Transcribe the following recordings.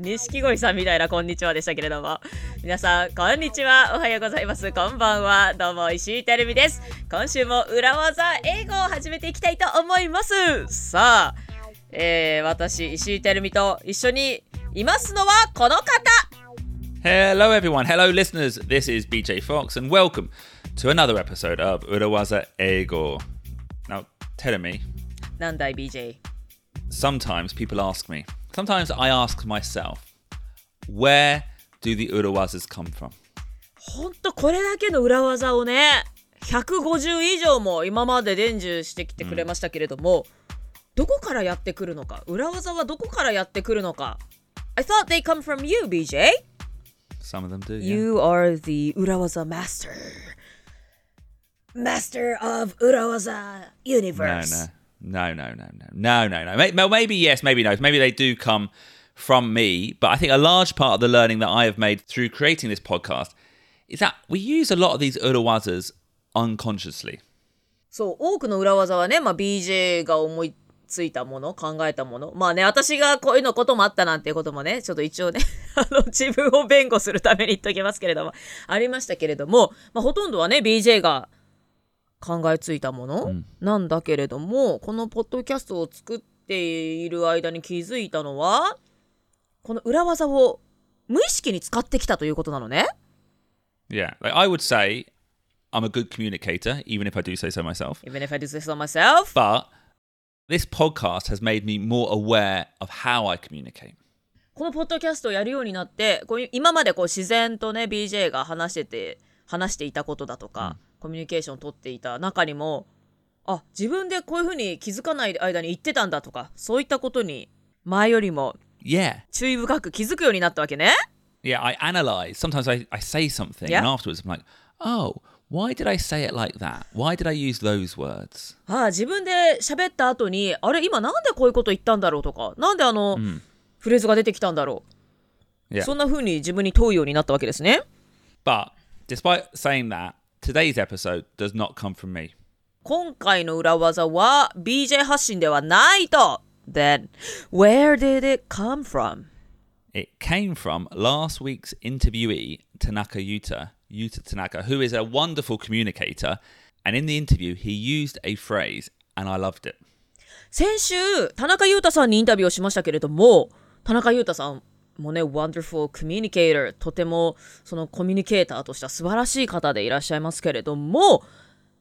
錦鯉さんみたいなこんにちはでしたけれども、皆さんこんにちは、おはようございます、こんばんは、どうも石井てるみです。今週も裏技英語を始めていきたいと思います。さあ、私石井てるみと一緒にいますのはこの方。 Hello everyone, hello listeners, this is BJ Fox and welcome to another episode of Urawaza Eigo. Now tell me, なんだい BJ? Sometimes people ask me, sometimes I ask myself, where do the urawazas come from? ほんとこれだけの裏技をね、150以上も今まで伝授してきてくれましたけれども、どこからやってくるのか、裏技はどこからやってくるのか。 I thought they come from you, BJ. Some of them do, yeah. You are the urawaza master. Master of urawaza universe. No. Maybe yes, maybe no. Maybe they do come from me, but I think a large part of the learning that I have made through creating this podcast is that we use a lot of these urawazas unconsciously. そう、多くの裏技はね、BJ が思いついたもの、考えたもの、まあね、私がこういうのこともあったなんていうこともね、ちょっと一応ね自分を弁護するために言っときますけれども、ありましたけれども、まあ、ほとんどはね BJ が考えついたものなんだけれども、このポッドキャストを作っている間に気づいたのは、この裏技を無意識に使ってきたということなのね。 Yeah, like I would say I'm a good communicator, even if I do say so myself. But this podcast has made me more aware of how I communicate. このポッドキャストをやるようになって、こう今までこう自然とね BJ が話していたことだとか、コミュニケーションを取っていた中にも、あ、自分でこういう風に気づかない間に言ってたんだとか、そういったことに前よりも注意深く気づくようになったわけね。Yeah, I analyze. Sometimes I say something、yeah? and afterwards I'm like, oh.Why did I say it like that? Why did I use those words? ああ、自分で喋った後に、あれ、今なんでこういうこと言ったんだろうとか、なんであの、フレーズが出てきたんだろう。Yeah. そんな風に自分に問うようになったわけですね。But, despite saying that, today's episode does not come from me. 今回の裏技は BJ 発信ではないと。Then, where did it come from? It came from last week's interviewee, Tanaka Yuta Tanaka, who is a wonderful communicator, and in the interview he used a phrase and I loved it. 先週田中裕太さんにインタビューをしましたけれども、田中裕太さんもね wonderful communicator、 とてもそのコミュニケーターとした素晴らしい方でいらっしゃいますけれども、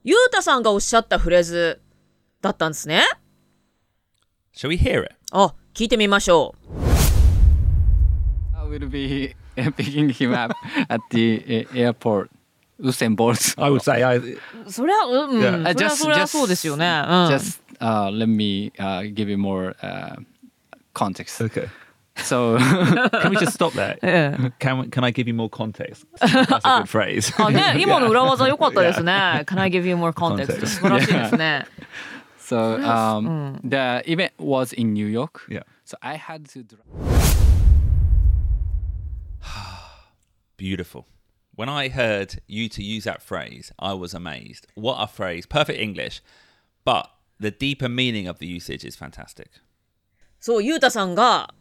裕太さんがおっしゃったフレーズだったんですね。 Shall we hear it? あ、聞いてみましょう。 I will be picking him up at the airport. Usain Bolt. I would say I... それは、それはそうですよね。Just let me give you more context. Okay. So can we just stop there? Yeah. Can I give you more context? That's a good phrase. あ、ね、今の裏技良かったですね。Yeah. Can I give you more context? 素晴らしいですね。So the event was in New York. Yeah. So I had to drive...Beautiful. When I heard you to use that phrase, I was amazed. What a phrase. Perfect English. But the deeper meaning of the usage is fantastic. そう、ゆうたさんが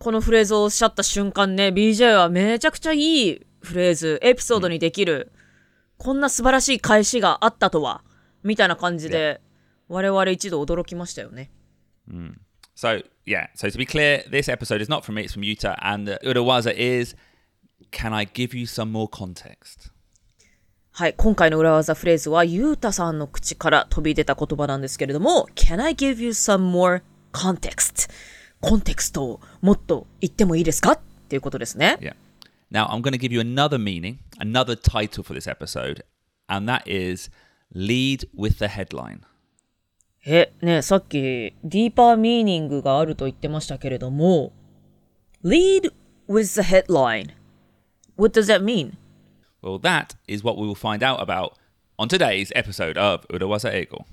このフレーズをおっしゃった瞬間ね、BJ はめちゃくちゃいいフレーズ、エピソードにできる、こんな素晴らしい返しがあったとは、みたいな感じで、我々一度驚きましたよね。うん。So, yeah, so to be clear, this episode is not from me, it's from Yuta, and the Urawaza is, can I give you some more context? はい、今回の裏技フレーズはYutaさんの口から飛び出た言葉なんですけれども、can I give you some more context? コンテクストをもっと言ってもいいですかっていうことですね。Yeah. Now, I'm going to give you another meaning, another title for this episode, and that is lead with the headline.ねえ、さっきディーパーミーニングがあると言ってましたけれども、 Lead with the headline. What does that mean? Well, that is what we will find out about on today's episode of Urawaza Eigo.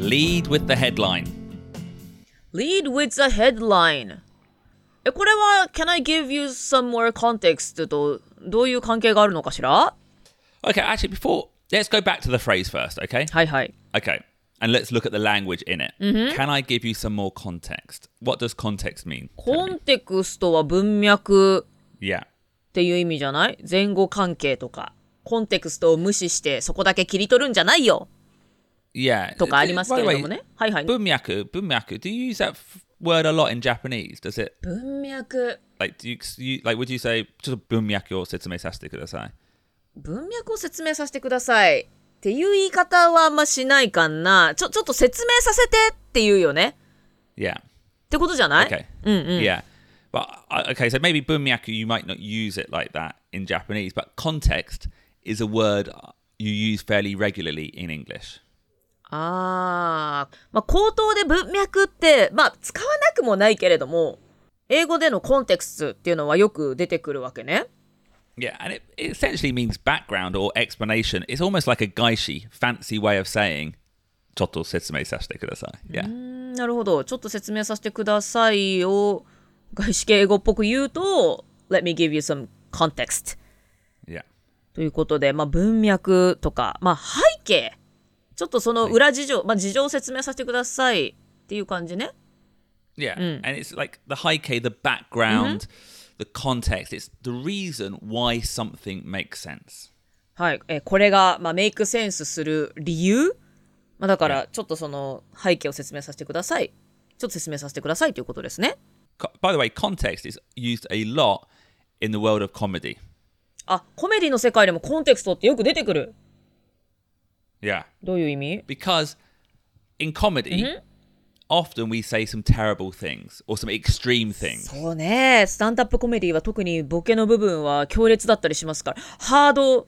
Lead with the headline.Lead with the headline. これは Can I give you some more context とどういう関係があるのかしら Okay, actually, before, let's go back to the phrase first, okay? はいはい。Okay, and let's look at the language in it.、Mm-hmm. Can I give you some more context? What does context mean? コンテクストは文脈っていう意味じゃない?前後関係とか。コンテクストを無視してそこだけ切り取るんじゃないよ。Yeah. とかありますけれどもね。はいはい。文脈。Do you use that word a lot in Japanese? Does it? 文脈。Like, do you, would you say ちょっと文脈を説明させてください。文脈を説明させてくださいっていう言い方はあんましないかな。ちょっと説明させてっていうよね。Yeah. ってことじゃない？Okay. うんうん。Yeah.But, okay, so maybe bunmyaku, you might not use it like that in Japanese, but context is a word you use fairly regularly in English. まあ、口頭で文脈って、まあ、使わなくもないけれども、英語でのコンテクストっていうのはよく出てくるわけね。Yeah, and it essentially means background or explanation. It's almost like a gaishi, fancy way of saying, ちょっと説明させてください。Yeah. なるほど。ちょっと説明させてくださいを外資系英語っぽく言うと Let me give you some context、yeah. ということで、まあ、文脈とか、まあ、背景ちょっとその裏事情、まあ、事情を説明させてくださいっていう感じね Yeah、うん、and it's like the 背景 the background、mm-hmm. the context it's the reason why something makes sense はい、これが、まあ、メイクセンスする理由、まあ、だからちょっとその背景を説明させてくださいちょっと説明させてくださいということですねBy the way, context is used a lot in the world of comedy. あ、コメディの世界でもコンテクストってよく出てくる。Yeah. どういう意味? Because in comedy,、mm-hmm. often we say some terrible things or some extreme things. そうね。スタンダップコメディは特にボケの部分は強烈だったりしますから、ハード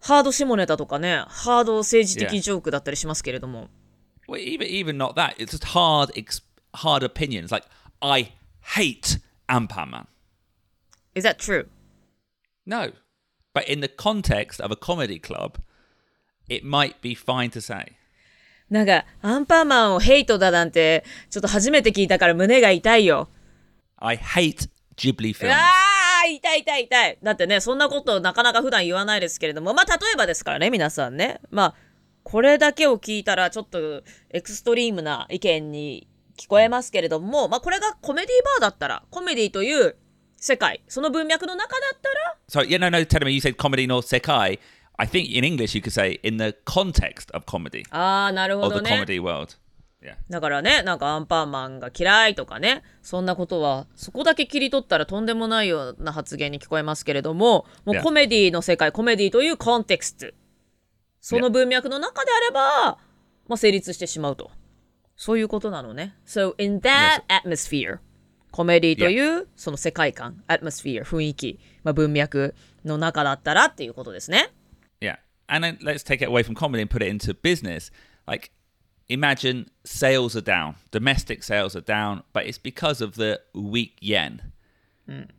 下ネタとかね、ハード政治的ジョークだったりしますけれども。Yeah. Well, even not that. It's just hard opinions. Like I hate Anpanman. Is that true? No. But in the context of a comedy club, it might be fine to say. なんか、アンパンマンをヘイトだなんて、ちょっと初めて聞いたから胸が痛いよ。I hate Ghibli films. あー、痛い。だってね、そんなことなかなか普段言わないですけれども、まあ例えばですからね、皆さんね。まあ、これだけを聞いたらちょっとエクストリームな意見に聞こえますけれども、まあ、これがコメディバーだったら、コメディという世界、その文脈の中だったら。So, yeah, no, tell me, you said comedy no sekai. I think in English you could say in the context of comedy. ああ、なるほどね。Or the comedy world. Yeah. だからね、なんかアンパンマンが嫌いとかね、そんなことは、そこだけ切り取ったらとんでもないような発言に聞こえますけれども、もうコメディの世界、コメディというコンテクスト。その文脈の中であれば、まあ、成立してしまうと。そういうことなのね。So in that atmosphere, コメディというその世界観、atmosphere 雰囲気、まあ、文脈の中だったらっていうことですね。Yeah, and then let's take it away from comedy and put it into business. Like, imagine sales are down, domestic sales are down, but it's because of the weak yen.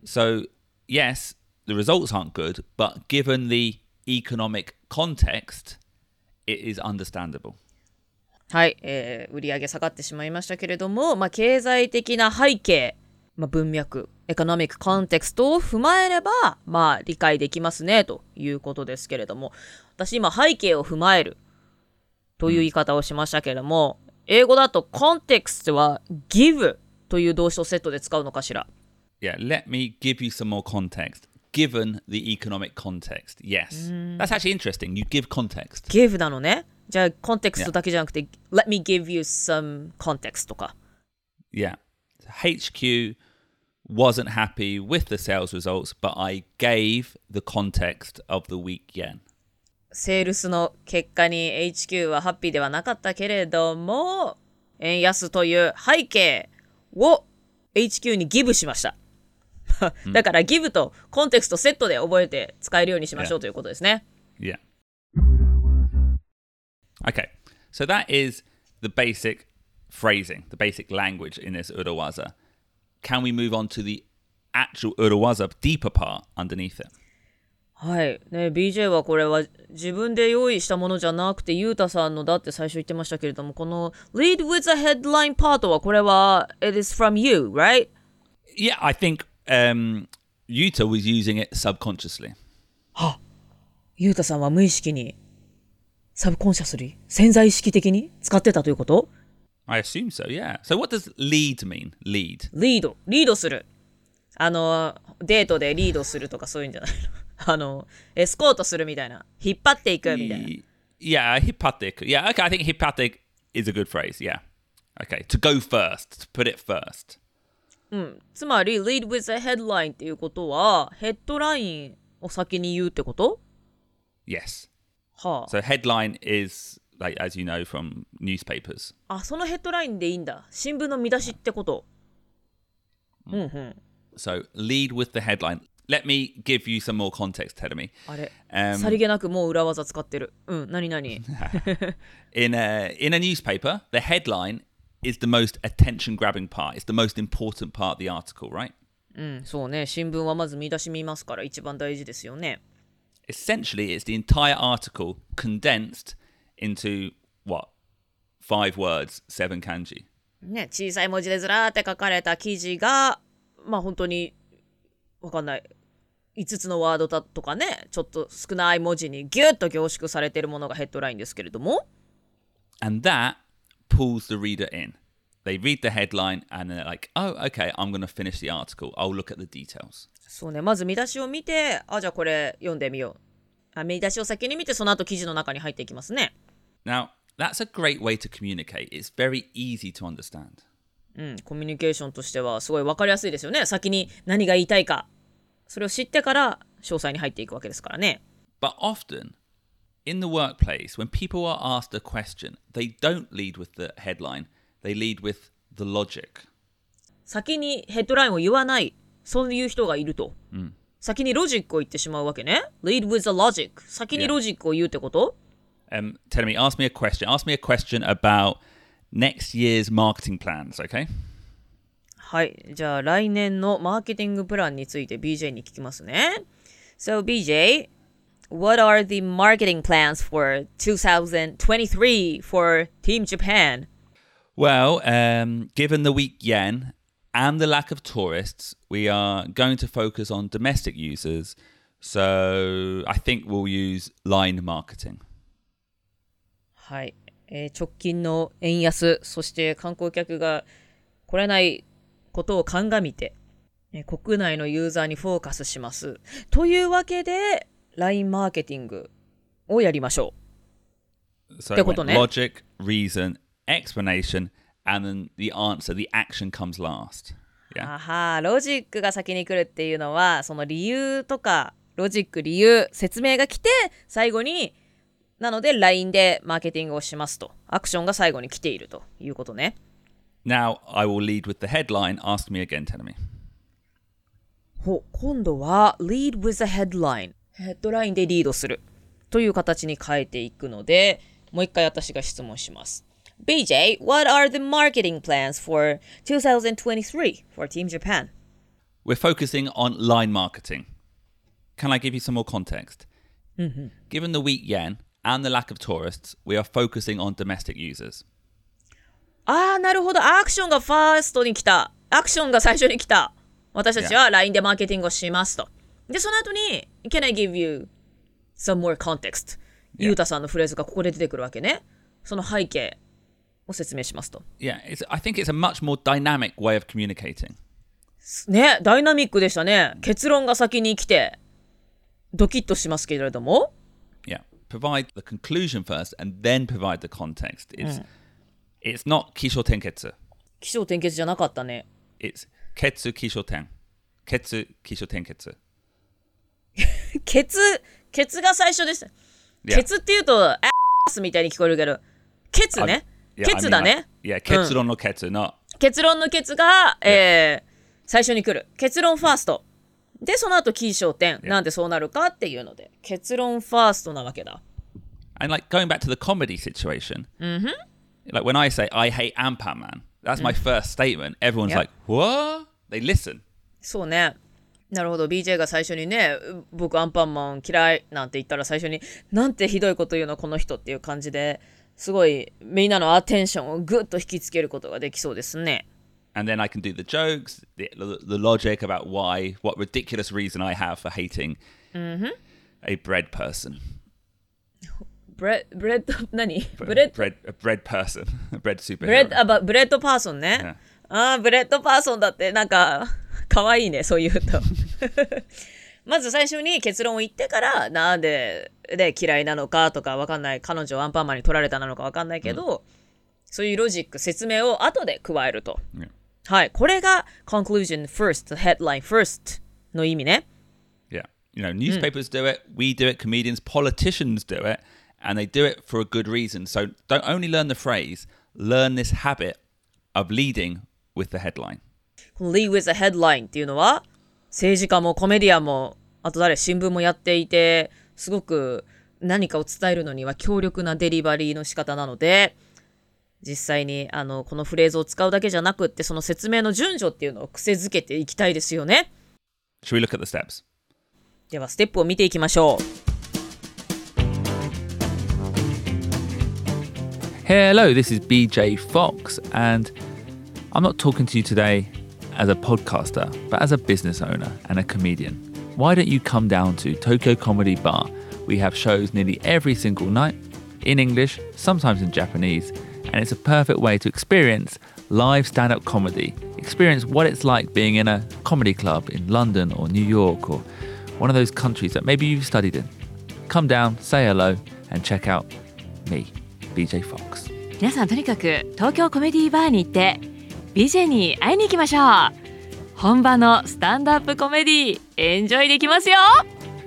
So yes, the results aren't good, but given the economic context, it is understandable.はい、売上下がってしまいましたけれども、まあ、経済的な背景、まあ、文脈、エコノミックコンテクストを踏まえれば、まあ、理解できますねということですけれども、私今背景を踏まえるという言い方をしましたけれども、うん、英語だとコンテクストは give という動詞とセットで使うのかしら。Yeah, let me give you some more context.Given the economic context, yes. That's actually interesting. You give context. Give なのね。じゃあコンテクストだけじゃなくて、yeah. Let me give you some context とか。Yeah. HQ wasn't happy with the sales results, but I gave the context of the weak yen. セールスの結果に HQ はハッピーではなかったけれども、円安という背景を HQ にギブしました。だからギブとコンテクストセットで覚えて使えるようにしましょう、yeah. ということですね。Yeah. Okay, so that is the basic phrasing, the basic language in this Urawaza. Can we move on to the actual Urawaza deeper part underneath it? はい、ね、BJ はこれは自分で用意したものじゃなくて、ゆうたさんのだって最初言ってましたけれども、この Lead with a headline part はこれは It is from you, right? Yeah, I think Yuta was using it subconsciously. あ、ゆうたさんは無意識にサブコンシャスに潜在意識的に使ってたということ？ I assume so, yeah. So what does lead mean? Lead. リードする。デートでリードするとかそういうんじゃないのエスコートするみたいな。引っ張っていくみたいな。Yeah, 引っ張っていく。Yeah, okay, I think 引っ張っていく is a good phrase, yeah. Okay, to go first, to put it first.うん、つまり lead with a headline っていうことはヘッドラインを先に言うってこと？ Yes、はあ、So headline is like, as you know from newspapers あ、そのヘッドラインでいいんだ新聞の見出しってこと、うんうんうん、So lead with the headline Let me give you some more context, Terumi あれ、さりげなくもう裏技使ってるうん、何々in a newspaper, the headline is the most attention-grabbing part. It's the most important part of the article, right? うん、そうね。新聞はまず見出し見ますから一番大事ですよね。Essentially, it's the entire article condensed into, what? 5 words, 7 kanji. ね、小さい文字でずらーって書かれた記事が、まあ本当に、わかんない。5つのワードだとかね、ちょっと少ない文字にギュッと凝縮されているものがヘッドラインですけれども。And that...pulls the reader in. They read the headline and they're like, oh, okay, I'm going to finish the article. I'll look at the details. そうね、まず見出しを見て、あ、じゃあこれ読んでみよう。あ、見出しを先に見て、その後記事の中に入っていきますね。Now, that's a great way to communicate. It's very easy to understand. うん、コミュニケーションとしてはすごい分かりやすいですよね。先に何が言いたいか、それを知ってから詳細に入っていくわけですからね。But often...In the workplace, when people are asked a question, they don't lead with the headline. They lead with the logic. 先にヘッドラインを言わない、そういう人がいると。うん、先にロジックを言ってしまうわけね。Lead with the logic. 先にロジックを言うってこと？ Terumi, ask me a question. Ask me a question about next year's marketing plans, okay? はい、じゃあ来年のマーケティングプランについて BJ に聞きますね。So BJ...What are the marketing plans for 2023 for Team Japan? Well, given the weak yen and the lack of tourists, we are going to focus on domestic users. So I think we'll use line marketing. はい、直近の円安、そして観光客が来れないことを鑑みて、国内のユーザーにフォーカスします。というわけで、LINE マーケティングをやりましょう。So、ってことね。Logic, reason, explanation, and then the answer, the action comes last. Yeah. あは、ロジックが先に来るっていうのは、その理由とか、ロジック、理由、説明が来て、最後に、なので LINE でマーケティングをしますと。アクションが最後に来ているということね。Now, I will lead with the headline. Ask me again, Terumi. ほ、今度は lead with the headline。ヘッドラインでリードするという形に変えていくので、もう一回私が質問します。BJ, what are the marketing plans for 2023 for Team Japan? We're focusing on line marketing. Can I give you some more context? Mm-hmm. Given the weak yen and the lack of tourists, we are focusing on domestic users. ああ、なるほど。アクションがファーストに来た。アクションが最初に来た。私たちは LINE でマーケティングをしますと。で、その後に、Can I give you some more context? ゆうたさんのフレーズがここで出てくるわけね。その背景を説明しますと。Yeah, I think it's a much more dynamic way of communicating. ね、ダイナミックでしたね。結論が先に来て、ドキッとしますけれども。Yeah, provide the conclusion first and then provide the context. It's,、うん、it's not 起承転結。起承転結じゃなかったね。It's 結起承転。結起承転結。ケツが最初でした。Yeah. ケツっていうと、アスみたいに聞こえるけど、ケツね。Yeah, ケツだね。いや、結論のケツの。結論のケツが、yeah. 最初に来る。結論ファースト。で、その後、起承転。Yeah. なんでそうなるかっていうので、結論ファーストなわけだ。And like going back to the comedy situation,、mm-hmm. like when I say, I hate Ant-Man, that's my first statement. Everyone's、yeah. like, what? They listen. そうね。なるほど BJ が最初にね僕アンパンマン嫌いなんて言ったら最初になんてひどいこと言うのこの人っていう感じですごいみんなのアテンションをグッと引きつけることができそうですね And then I can do the jokes the logic about why what ridiculous reason I have for hating、mm-hmm. a bread person. Bread 何？ Bread person. Bread superhero. Bread person ね。ああ、ブレッドパーソンだってなんか可愛いね、そう言うと。まず最初に結論を言ってからなんで嫌いなのかとかわかんない、彼女をアンパンマンに取られたなのかわかんないけど、そういうロジック説明を後で加えると、はい、これが conclusion first headline first の意味ね。Yeah, you know, newspapers do it, we do it, comedians, politicians do it, and they do it for a good reason. So don't only learn the phrase, learn this habit of leading with the headline. Lead with the headline っていうのは政治家もコメディアンもあと新聞もやっていて、すごく何かを伝えるのには強力なデリバリーの仕方なので、実際にこのフレーズを使うだけじゃなくって、その説明の順序っていうのを癖づけていきたいですよね。Shall we look at the steps? ではステップを見ていきましょう。 Hello, this is BJ Fox, and I'm not talking to you today.As a podcaster, but as a business owner and a comedian. Why don't you come down to Tokyo Comedy Bar? We have shows nearly every single night, in English, sometimes in Japanese, and it's a perfect way to experience live stand-up comedy. Experience what it's like being in a comedy club in London or New York or one of those countries that maybe you've studied in. Come down, say hello, and check out me, BJ Fox. 皆さんとにかく東京コメディーバーに行ってBJ に会いに行きましょう。本場のスタンドアップコメディエンジョイできますよ。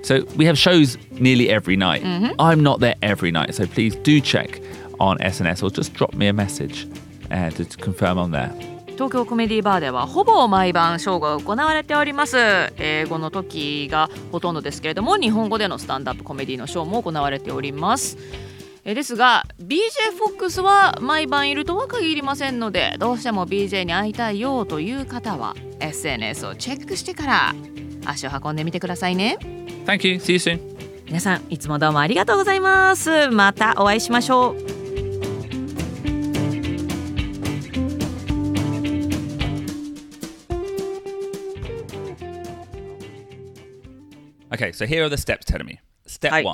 So we have shows nearly every night、mm-hmm. I'm not there every night, so please do check on SNS or just drop me a message to confirm on there. 東京コメディバーではほぼ毎晩ショーが行われております。英語の時がほとんどですけれども、日本語でのスタンドアップコメディのショーも行われております。ですが BJ Fox は毎晩いるとは限りませんので、どうしても BJ に会いたいよという方は SNS をチェックしてから足を運んでみてくださいね。 Thank you. See you soon. 皆さんいつもどうもありがとうございます。またお会いしましょう。Okay, so here are the steps, Terumi. Step 1、はい、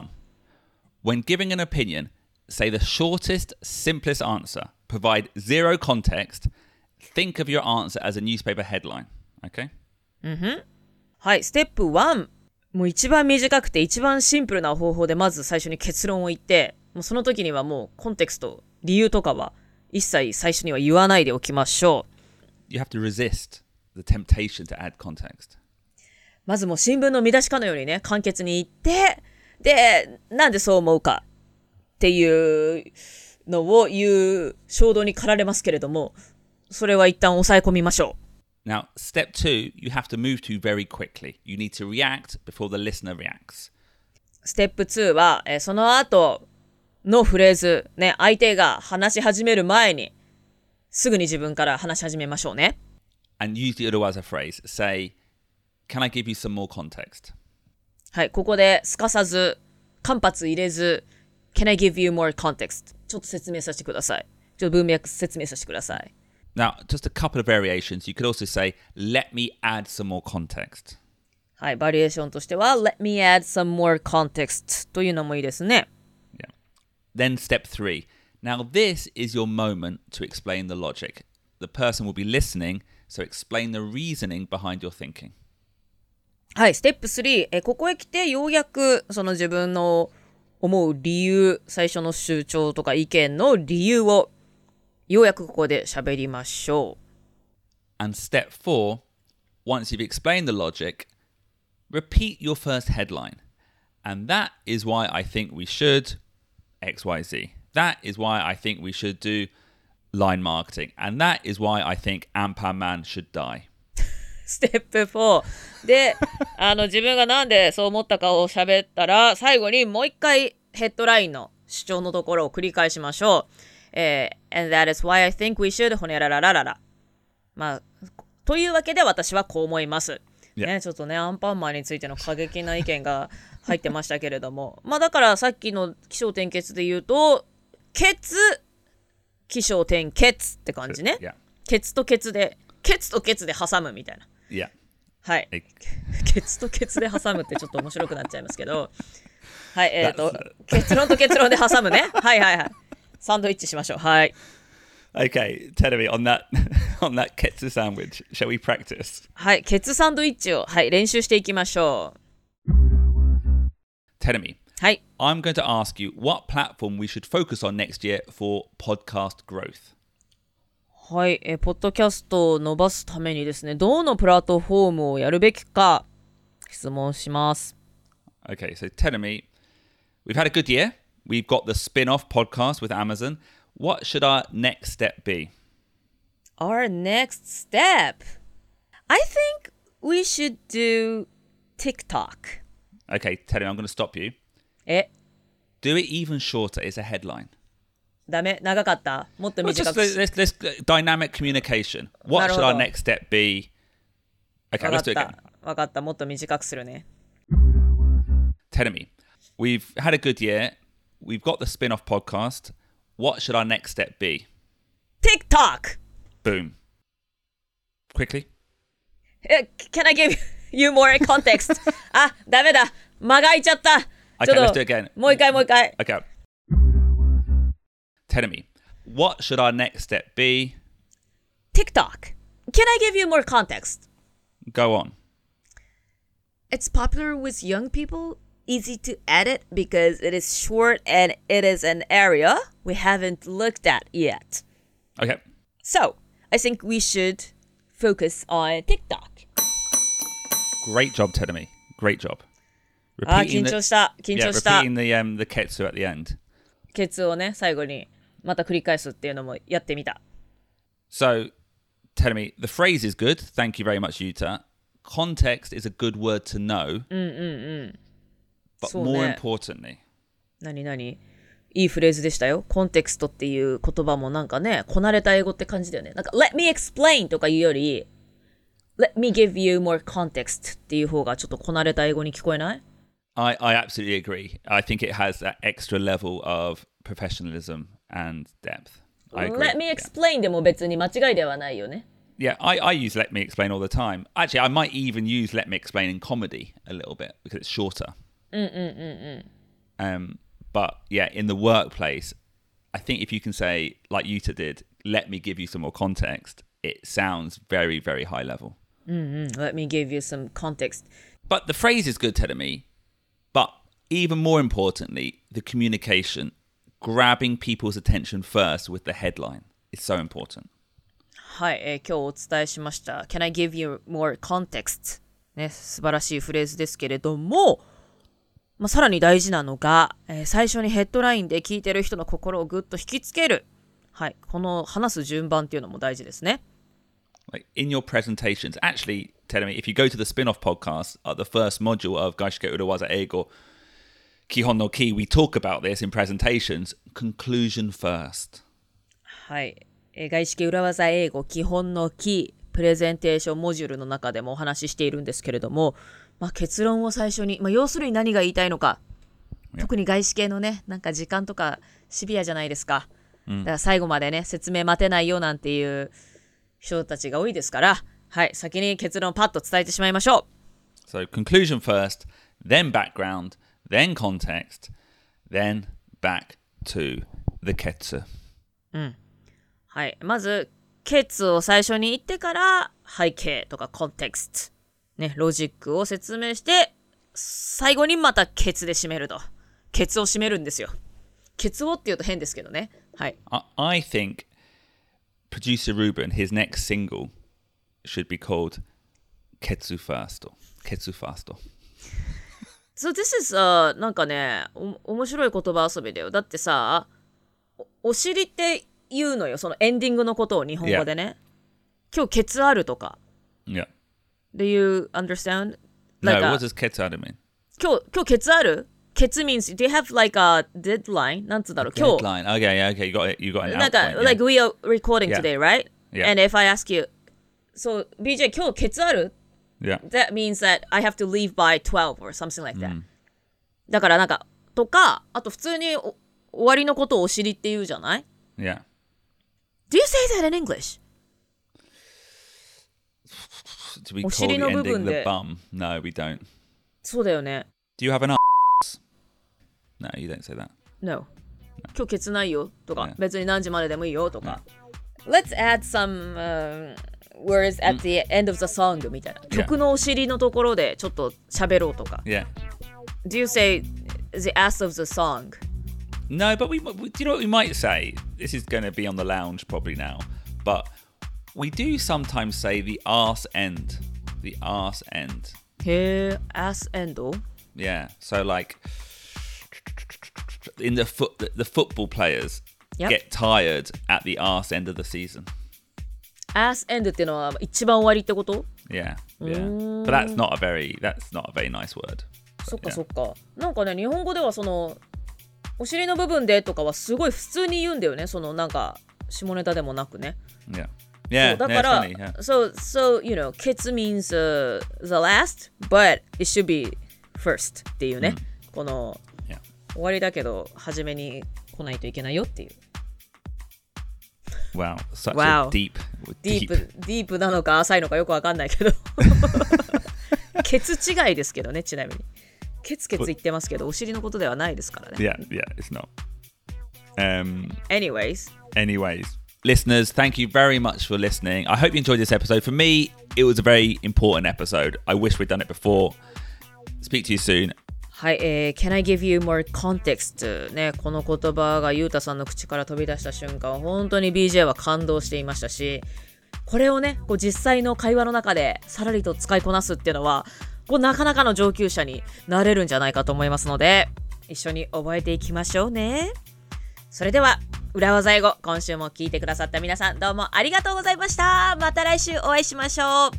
When giving an opinion,Say the shortest, simplest answer. Provide zero context. Think of your answer as a newspaper headline. Okay? Mm-hmm. はい、ステップ1。もう一番短くて一番シンプルな方法でまず最初に結論を言って、もうその時にはもうコンテクスト、理由とかは一切最初には言わないでおきましょう。You have to resist the temptation to add context. まずもう新聞の見出しかのようにね、簡潔に言って、で、なんでそう思うか。っていうのを言う衝動に駆られますけれども、それは一旦抑え込みましょう。 Now, step 2, you have to move to very quickly. You need to react before the listener reacts. ステップ2は、その後のフレーズ、ね、相手が話し始める前にすぐに自分から話し始めましょうね。 And use the Urawaza phrase. Say, can I give you some more context? はい、ここですかさず、間髪入れず、Can I give you more context? ちょっと説明させてください。ちょっと文脈説明させてください。Now, just a couple of variations. You could also say, let me add some more context. はい、バリエーションとしては、let me add some more context というのもいいですね。Yeah. Then step 3. Now, this is your moment to explain the logic. The person will be listening, so explain the reasoning behind your thinking. はい、ステップ3。ここへ来てようやくその自分の思う理由、最初の主張とか意見の理由をようやくここで喋りましょう。 And step 4, once you've explained the logic, repeat your first headline. And that is why I think we should XYZ. That is why I think we should do line marketing. And that is why I think Ampan Man should die. ステップ4で自分がなんでそう思ったかを喋ったら、最後にもう一回ヘッドラインの主張のところを繰り返しましょう。And that is why I think we should ほにゃららららら、まあ、というわけで私はこう思います、ね、ちょっとねアンパンマンについての過激な意見が入ってましたけれどもまあだからさっきの起承転結で言うと起承転結って感じね、yeah. ケツとケツで挟むみたいな、yeah. はい、ケツとケツで挟むってちょっと面白くなっちゃいますけどはい、結論と結論で挟むね。はいはいはい。サンドイッチしましょう。はい。Okay, Terumi, on that ketsu sandwich, shall we practice? はい、ケツサンドイッチを、はい、練習していきましょう。Terumi, はい。I'm going to ask you what platform we should focus on next year for podcast growth.はい、ポッドキャストを伸ばすためにですね、どのプラットフォームをやるべきか質問します。Okay, so Terumi, we've had a good year. We've got the spin-off podcast with Amazon. What should our next step be? Our next step? I think we should do TikTok. Okay, Terumi, I'm going to stop you. Do it even shorter is a headline.ダメ、長かった。もっと短く。Let's dynamic communication. What should our next step be? Okay, let's do it again. わかった。もっと短くするね。Terumi, we've had a good year. We've got the spin-off podcast. What should our next step be? TikTok. Boom. Quickly. Can I give you more context? あ、ダメだ。間が空いちゃった。Okay, let's do it again. もう一回。Okay.Terumi, what should our next step be? TikTok. Can I give you more context? Go on. It's popular with young people, easy to edit because it is short and it is an area we haven't looked at yet. Okay. So, I think we should focus on TikTok. Great job, Terumi. Great job. Repeating the ketsu at the end. ケツをね、最後に。また繰り返すっていうのもやってみた。So, Terumi, the phrase is good. Thank you very much, Yuta. Context is a good word to know. But more importantly. 何いいフレーズでしたよ。コンテクストっていう言葉もなんかね、こなれた英語って感じだよね。なんか Let me explain とか言うより Let me give you more context っていう方がちょっとこなれた英語に聞こえない？ I absolutely agree. I think it has that extra level of professionalism.And depth. I agree. Let me explain でも別に間違いではないよね。Yeah, I use let me explain all the time. Actually, I might even use let me explain in comedy a little bit because it's shorter. But yeah, in the workplace, I think if you can say, like Yuta did, let me give you some more context, it sounds very, very high level. Let me give you some context. But the phrase is good, Terumi. But even more importantly, the communication.Grabbing people's attention first with the headline is so important. はい、今日お伝えしました。Can I give you more context? ね、素晴らしいフレーズですけれども、まあ、さらに大事なのが、最初にヘッドラインで聞いてる人の心をぐっと引きつける。はい、この話す順番っていうのも大事ですね。Like in your presentations, actually, Terumi, if you go to the spin-off podcast, the first module of Gaishike Urawaza Eigo.Kihon no Ki, we talk about this in presentations. Conclusion first. はい。外資系裏技英語基本のキー、プレゼンテーションモジュールの中でもお話ししているんですけれども、まあ、結論を最初に、まあ、要するに何が言いたいのか、特に外資系のね、なんか時間とかシビアじゃないですか。だから最後までね、説明待てないよなんていう人たちが多いですから、はい、先に結論をパッと伝えてしまいましょう。So, conclusion first, then background.Then context, then back to the ketsu. うん。はい。まず、ケツを最初に言ってから、背景とかコンテクスト、ね、ロジックを説明して、最後にまたケツで締めると。ケツを締めるんですよ。ケツをって言うと変ですけどね。はい。I think producer Ruben, his next single should be called Ketsu First. Ketsu First.So this isなんかね、面白い言葉遊びだよ。だってさ、お尻って言うのよ。そのエンディングのことを日本語でね。Yeah. 今日ケツあるとか。Yeah. Do you understand? Like no, what does ケツある mean? 今日ケツある？ケツ means do you have like a deadline? なんつうんだろう。今日。Deadline. Okay, okay, you got an outline. なんか、yeah. like we are recording、yeah. today, right? Yeah. And if I ask you, so BJ 今日ケツある?Yeah. That means that I have to leave by 12 or something like that.、Mm. だからなんかとかあと普通に終わりのことをお尻って言うじゃない？ Yeah. Do you say that in English? Do we call the ending the bum? No, we don't. そうだよね。Do you have an ass? You didn't say that. No. 今日ケツないよとか、別に何時まででもいいよとか。Let's add some、words at the end of the song みたいな。曲のお尻のところでちょっと喋ろうとか。Yeah. Do you say the ass of the song? No, but we do you know what we might say? This is going to be on the lounge probably now. But we do sometimes say the arse end. The arse end. Hey, ass end? Yeah, so like...In the football players、yep. get tired at the arse end of the season. Arse end っていうのは一番終わりってこと？ Yeah, yeah. But that's not a very nice word. そっかそっか。なんかね、日本語ではそのお尻の部分でとかはすごい普通に言うんだよね。そのなんか下ネタでもなくね。Yeah, yeah. そうだから、yeah, it's funny, yeah. So you know, kids means、the last, but it should be first っていうね。Mm. この終わりだけど初めに来ないといけないよっていう。Wow, such a deep なのか浅いのかよくわかんないけど。ケツ違いですけどね、ちなみに。ケツ言ってますけど、お尻のことではないですからね。Yeah, yeah, it's not.、Anyways, listeners, thank you very much for listening. I hope you enjoyed this episode. For me, it was a very important episode. I wish we'd done it before. Speak to you soon.はい、Can I give you more context? ね、この言葉がユータさんの口から飛び出した瞬間、本当に BJ は感動していましたし、これをね、こう実際の会話の中でさらりと使いこなすっていうのは、こうなかなかの上級者になれるんじゃないかと思いますので、一緒に覚えていきましょうね。それでは、裏技英語、今週も聞いてくださった皆さん、どうもありがとうございました。また来週お会いしましょう。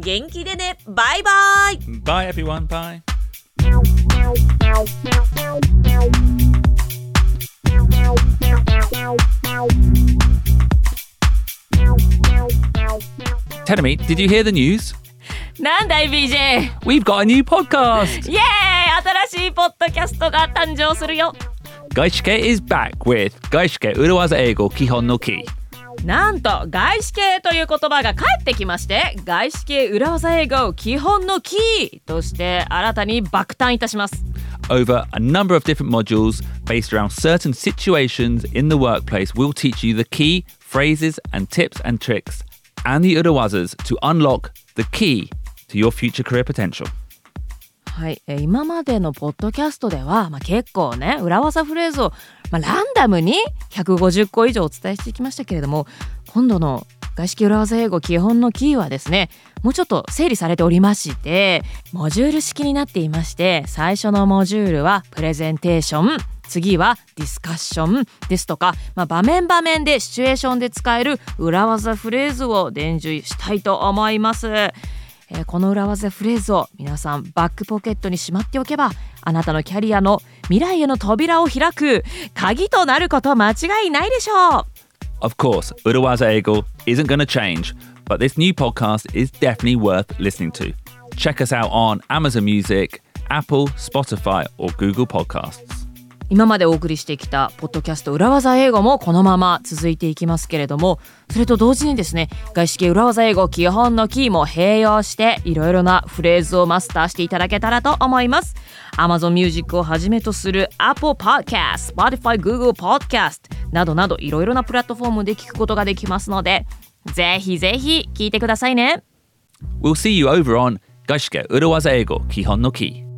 元気でね。バイバイ。Bye everyone. Bye.Tell me, did you hear the news? なんだい BJ? We've got a new podcast! Yay! 新しいポッドキャストが誕生するよ。外資系 is back with 外資系裏技英語基本のキー。なんと外資系という言葉が帰ってきまして、外資系裏技英語基本のキーとして新たに爆誕いたします。 Over a number of different modules based around certain situations in the workplace, we'll teach you the key phrases and tips and tricks and the urawazas to unlock the key to your future career potential。はい、今までのポッドキャストでは、結構ね、裏技フレーズを、ランダムに150個以上お伝えしてきましたけれども、今度の外資系裏技英語基本のキーはですね、もうちょっと整理されておりまして、モジュール式になっていまして、最初のモジュールはプレゼンテーション、次はディスカッションですとか、場面場面でシチュエーションで使える裏技フレーズを伝授したいと思います。この裏技フレーズを皆さんバックポケットにしまっておけば、あなたのキャリアの未来への扉を開く鍵となること間違いないでしょう。 Of course, Urawaza Eigo isn't going to change, but this new podcast is definitely worth listening to. Check us out on Amazon Music, Apple, Spotify or Google Podcasts。今までお送りしてきたポッドキャスト裏技英語もこのまま続いていきますけれども、それと同時にですね、外資系裏技英語基本のキーも併用していろいろなフレーズをマスターしていただけたらと思います。 Amazon Music をはじめとする Apple Podcasts、Spotify、Google Podcasts などなどいろいろなプラットフォームで聞くことができますので、ぜひぜひ聞いてくださいね。 We'll see you over on 外資系裏技英語基本のキー。